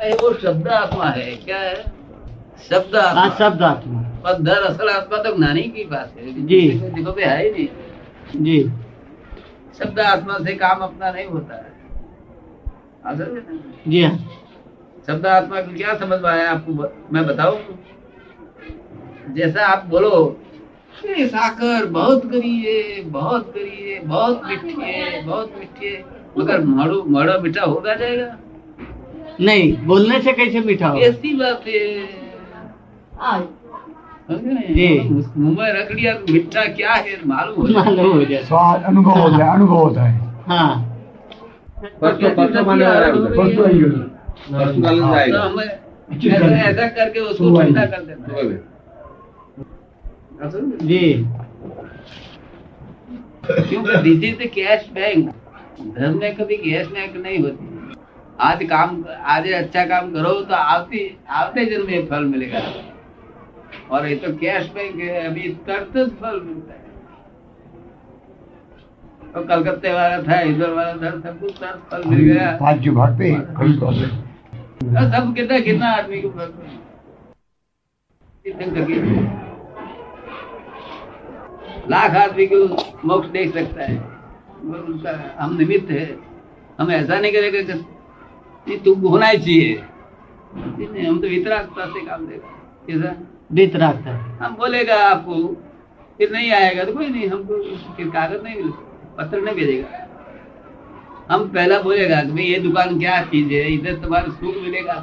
है वो शब्द आत्मा है। क्या है? शब्द आत्मा। शब्द आत्मा पर दरअसल आत्मा तो ज्ञानी की बात है जी, देखो भी है ही नहीं जी। शब्द आत्मा से काम अपना नहीं होता है जी। शब्द आत्मा को क्या समझ में आया आपको? मैं बताऊं, जैसा आप बोलो साकर बहुत करिए बहुत करिए बहुत मिठी है बहुत मिठी है, मगर माड़ो मीठा होगा जाएगा नहीं, बोलने से कैसे मीठा हो? ऐसी बात है, मुंह में रख लिया मीठा क्या है मालूम हो जाए, स्वाद अनुभव हो जाए, अनुभव होता है। हाँ ऐसा करके उसको ठंडा कर देना जी। क्योंकि कैश बैंक धर्म में कभी कैश बैंक नहीं होती। आज अच्छा काम करो तो आते जन्म में फल मिलेगा, और ये तो कैश बैंक है, अभी तरत फल मिलता है। तो कलकत्ते वाला था, इधर वाला था, सब कुछ फल मिल गया। आज जो घर पे सब कितना कितना आदमी को फल मिल, लाख आदमी को मोक्ष देख सकता है। उनका हम निमित्त है, हम ऐसा नहीं करेगा कि तू होना ही चाहिए। हम तो वितरागता से काम देगा, वितरागता हम बोलेगा आपको, फिर नहीं आएगा तो कोई नहीं, हमको फिर कागज नहीं मिलेगा, पत्र नहीं भेजेगा। हम पहला बोलेगा कि ये दुकान क्या चीज है, इधर तुम्हारा सुख मिलेगा,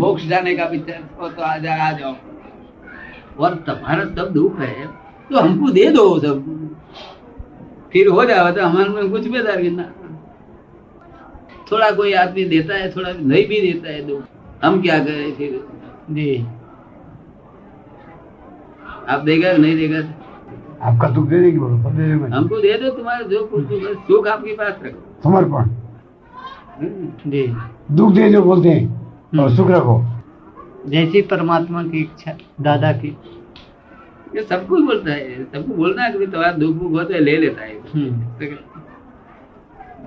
मोक्ष जाने का विचार तो आ जाओ, और तुम्हारा सब दुख है तो हमको दे दो सब, फिर हो जाएगा। तो हमारे में कुछ बेदार गिरना, थोड़ा कोई आदमी देता है, थोड़ा नहीं भी देता है, तो हम क्या करें फिर जी? आप देगा नहीं देगा, आपका दुख दे देगी, बोलो दे देगा, हमको दे दो, तुम्हारा जो कुछ सुख आपके पास रखो, समर्पण जी। दुख दे दो बोलते हैं और सुख रखो, जैसी परमात्मा की इच्छा दादा की। ये सब कुछ बोलता है, सबको बोलना है कि तुम्हारा दुख भूख होता है, ले लेता है।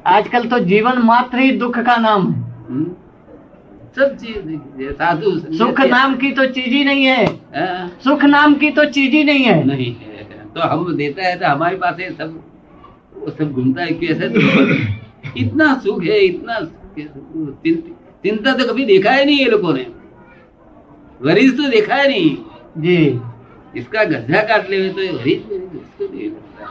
आजकल तो जीवन मात्र ही दुख का नाम है, सब चीज साधु सुख नाम की तो चीज ही नहीं है, सुख नाम की तो चीज ही नहीं है, नहीं है। तो हम देता है तो हमारे पास है सब, वो सब घूमता है कैसे इतना सुख है, इतना चिंता तो कभी देखा ही नहीं ये लोगों ने, वरिष्ठ तो देखा ही नहीं जी। इसका गधा काट ले तो वरिष्ठ इसको नहीं लगता।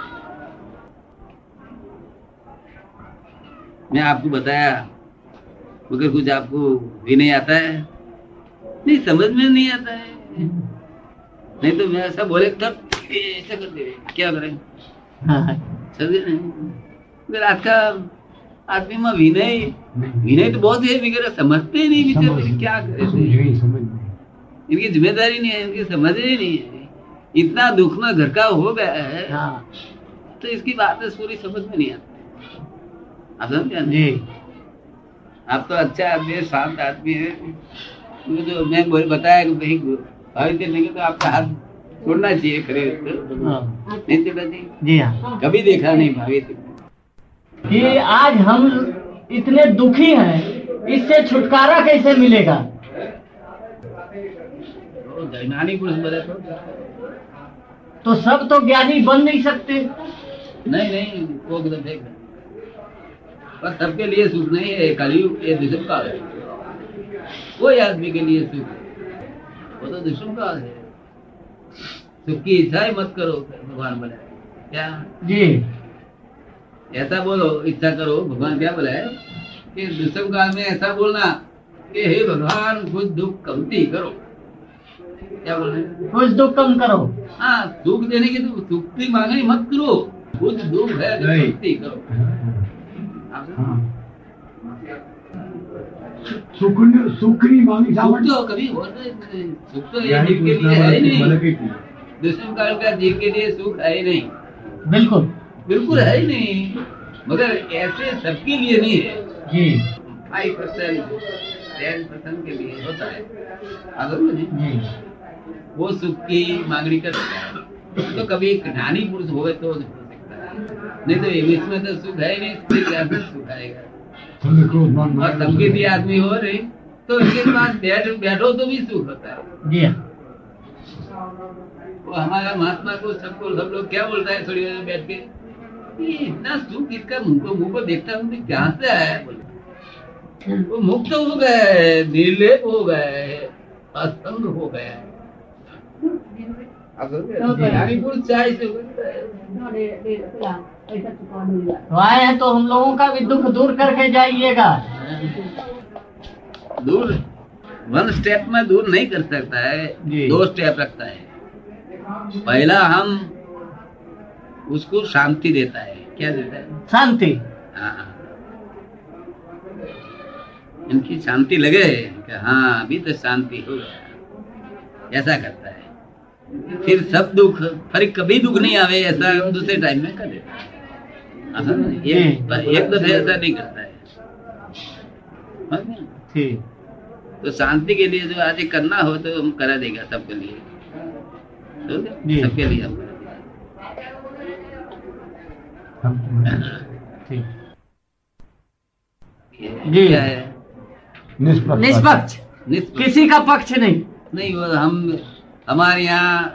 मैं आपको बताया, मगर कुछ आपको भी नहीं आता है, नहीं समझ में नहीं आता है, नहीं तो मैं ऐसा बोले तब ऐसा कर दे, क्या करें समझे नहीं। आज का आदमी में विनय तो बहुत है, वगैरह समझते ही नहीं, समझ क्या करे, इनकी जिम्मेदारी नहीं है, इनकी समझ ही नहीं है। इतना दुख में घर का हो गया है तो इसकी बात पूरी समझ में नहीं आती। आप समझे, आप तो अच्छा आदमी है, शांत आदमी है, जो मैं बताया कि भाई भाई देने के तो आपका हाथ छोड़ना चाहिए, खड़े नहीं छोड़ना चाहिए जी। हाँ, कभी देखा नहीं भाई कि आज हम इतने दुखी हैं, इससे छुटकारा कैसे मिलेगा? ज्ञानी पुरुष बने तो सब तो ज्ञानी बन नहीं सकते। नहीं नहीं, वो एकदम देख पर सबके लिए सुख नहीं है, कलयुग ये दुष्म काल है, कोई आदमी के लिए सुख वो तो दुष्म काल है। सुख की इच्छा ही मत करो, भगवान बनाए क्या जी, ऐसा बोलो इच्छा करो। भगवान क्या बोला है कि दुष्म काल में ऐसा बोलना कि हे भगवान कुछ दुख कमती करो, क्या बोल रहे, कुछ दुख कम करो। हाँ, सुख देने की तो सुख की मांगनी मत करो, कुछ दुख है कमती करो। बिल्कुल बिल्कुल है ही नहीं, मगर ऐसे सबके लिए नहीं है जी। 5% 10% के लिए होता है, वो सुख की मांगनी कर सकता है। तो कभी ज्ञानी पुरुष हो तो नहीं, तो इसमें तो सुख है ही नहीं, सुख आएगा और तमकी भी आदमी हो रही तो इनके पास बैठो तो भी सुख होता है। जी हाँ, वो हमारा महात्मा को सबको सब लोग क्या बोलता है थोड़ी देर बैठ के, इतना सुख इसका मुंह को देखता हूँ कहाँ से आया। बोले वो मुक्त हो गए, निर्लेप हो गए, असंग हो गया। आए तो हम लोगों का भी दुख दूर करके जाइएगा। दूर 1 स्टेप में दूर नहीं कर सकता है, 2 स्टेप रखता है। पहला हम उसको शांति देता है। क्या देता है? शांति। हाँ, इनकी शांति लगे कि हाँ अभी तो शांति हो गया, ऐसा करता है। फिर सब दुख फिर कभी दुख नहीं आवे ऐसा दूसरे टाइम में कर देता है। एक दफे ऐसा नहीं करता है। ठीक, तो शांति के लिए जो आज करना हो तो हम करा देगा सबके लिए, तो सबके लिए हम क्या है? निष्पक्ष, किसी का पक्ष नहीं। नहीं, वो हम हमारे यहाँ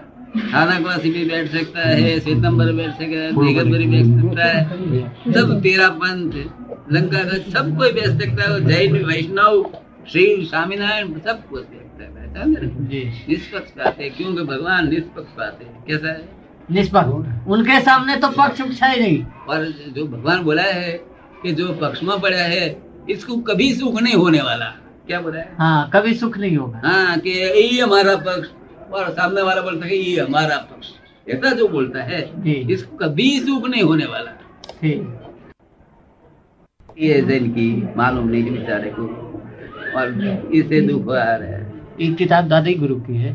थानाकवासी भी बैठ सकता है, श्वेतंबर बैठ सकता है, दिगंबरी बैठ सकता है, सब तेरा पंथ लंका का सब कोई बैठ सकता है। जैन वैष्णव शिव स्वामीनारायण सब कुछ बैठ सकता है। निष्पक्ष पाते क्योंकि भगवान निष्पक्ष पाते। कैसा है? निष्पक्ष, उनके सामने तो पक्ष उठाए नहीं। और जो भगवान बोला है कि जो पक्ष में पड़ा है इसको कभी सुख नहीं होने वाला। क्या बोला है? हाँ, कभी सुख नहीं होगा। हाँ, कि यही हमारा पक्ष और सामने वाला बोलता है ये हमारा पक्ष, ऐसा जो बोलता है इसको कभी सुख नहीं होने वाला। ये इनकी मालूम नहीं बेचारे को, और इससे दुख आ रहा है। ये किताब दादी गुरु की है,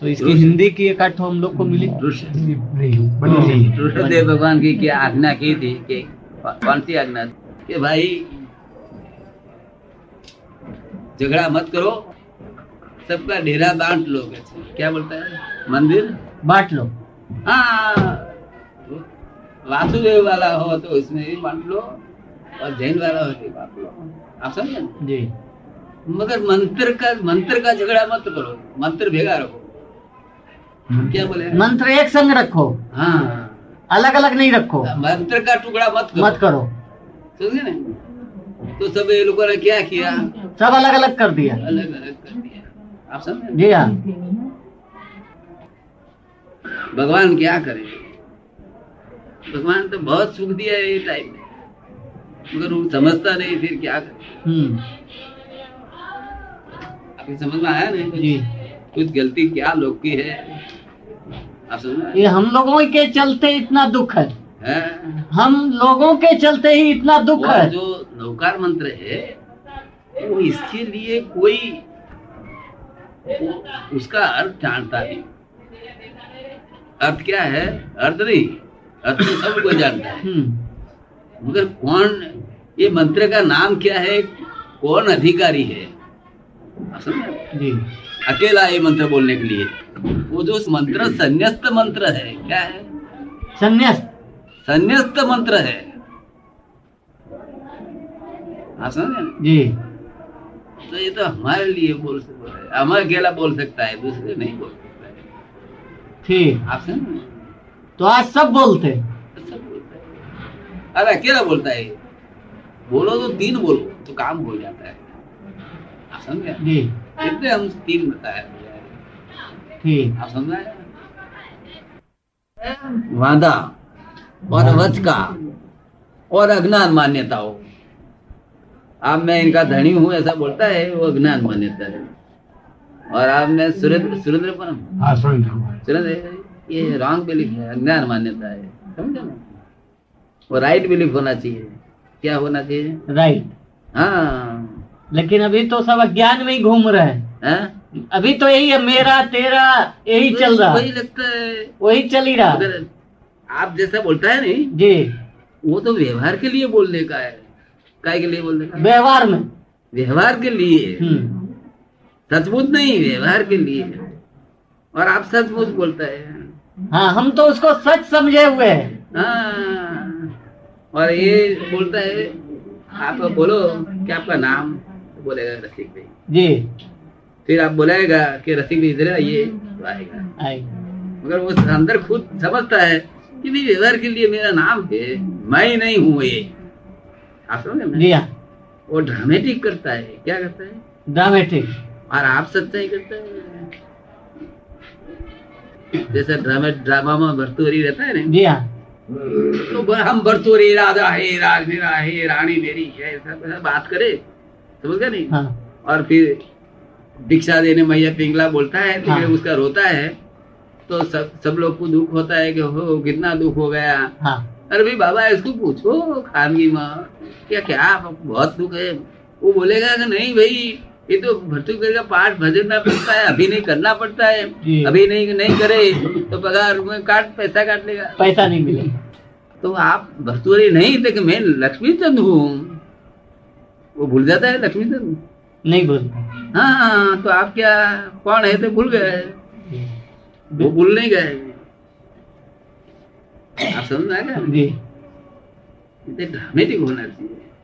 तो इसकी हिंदी की एक आठ हम लोग को मिली। कृष्णदेव भगवान की क्या आज्ञा की थी? कि कौन सी आज्ञा? कि भाई झगड़ा मत करो, सबका डेरा बांट लो। क्या बोलता है? मंदिर बांट लो। हाँ, वासुदेव वाला हो तो उसमें भी बांट लो और जैन वाला हो तो बांट लो। आप समझे जी? मगर मंत्र का झगड़ा मत करो, मंत्र भेगा रखो। क्या बोले? मंत्र एक संग रखो। हाँ, अलग अलग नहीं रखो। मंत्र का टुकड़ा मत करो। समझे ना? तो सब ये लोगों ने क्या किया? सब अलग अलग कर दिया। आप समझे? जी हाँ। भगवान क्या करे? भगवान तो बहुत सुख दिया है ये टाइम में, मगर वो समझता नहीं। फिर क्या करे? आपकी समझ में आया नहीं? जी, कुछ गलती क्या लोग की है? आप समझ? ये हम लोगों के चलते इतना दुख है, हम लोगों के चलते ही इतना दुख है। जो नवकार मंत्र है वो इसके लिए कोई उसका अर्थ जानता नहीं। अर्थ क्या है? अर्थ नहीं, अर्थ तो सब कोई जानता है, मगर कौन ये मंत्र का नाम क्या है, कौन अधिकारी है? जी, अकेला ये मंत्र बोलने के लिए। वो जो मंत्र संन्यस्त मंत्र है। क्या है? संन्यस्त मंत्र है। आप समझे जी? तो ये तो हमारे लिए बोल सकता है, हमारे अकेला बोल सकता है, दूसरे नहीं बोल सकता है। ठीक, आप समझे? तो आज सब बोलते हैं। अरे अकेला बोलता है, बोलो तो 3 बोलो तो काम हो जाता है। आप समझे? जी, इसलिए हम 3 बताया। ठीक, आप समझे? वादा और वचका और अज्ञान मान्यताओं। आप मैं इनका धनी हूँ ऐसा बोलता है, वो अज्ञान मान्यता है। और आप मैं सुरेंद्र, ये रॉन्ग बिलीफ है, अज्ञान मान्यता है। समझे ना? वो राइट बिलीफ होना चाहिए। क्या होना चाहिए? राइट। हाँ, लेकिन अभी तो सब अज्ञान में ही घूम रहे हैं। अभी तो यही है, मेरा तेरा, यही चल रहा, वही लगता है, वही चल ही रहा। आप जैसा बोलता है नहीं जी, वो तो व्यवहार के लिए बोलने का है। काय के लिए बोल रहे? व्यवहार में, व्यवहार के लिए, सचमुच नहीं, व्यवहार के लिए। और आप सचमुच बोलता है। हाँ, हम तो उसको सच समझे हुए हैं। हाँ, और ये बोलता है आप बोलो कि आपका नाम, तो बोलेगा रसिक भाई जी। फिर आप बोलेगा कि रसिक भाई इधर आइए, तो आएगा। मगर वो अंदर खुद समझता है कि नहीं, व्यवहार के लिए मेरा नाम है, मैं नहीं हूँ ये। आप समझे? वो ड्रामेटिक करता है। क्या करता है? ड्रामेटिक। और आप सच्चाई करता है। जैसे ड्रामा में भरतोरी रहता है ना। जी हाँ। तो हम भरतोरी राधा है, राज मेरा है, रानी मेरी है, ऐसा बात करे, समझ गए नहीं? हाँ। और फिर दीक्षा देने मैया पिंगला बोलता है, तो हाँ। उसका रोता है, तो सब लोग को दुख होता है कि हो कितना दुख हो गया। हाँ। अरे भाई बाबा, इसको पूछो खानगी माँ क्या क्या बहुत दुख है। वो बोलेगा कि नहीं भाई, ये तो भरतोरी का पाठ भजना पड़ता है, अभी नहीं करना पड़ता है, अभी नहीं करे तो पगार में पैसा काट लेगा, पैसा नहीं मिलेगा। तो आप भरतोरी नहीं थे कि मैं लक्ष्मीचंद हूँ, वो भूल जाता है। लक्ष्मीचंद नहीं भूलता। हाँ, तो आप क्या कौन है तो भूल गए, वो भूल नहीं गए। आप समझ में आ गया? ड्रामेटिक होना चाहिए।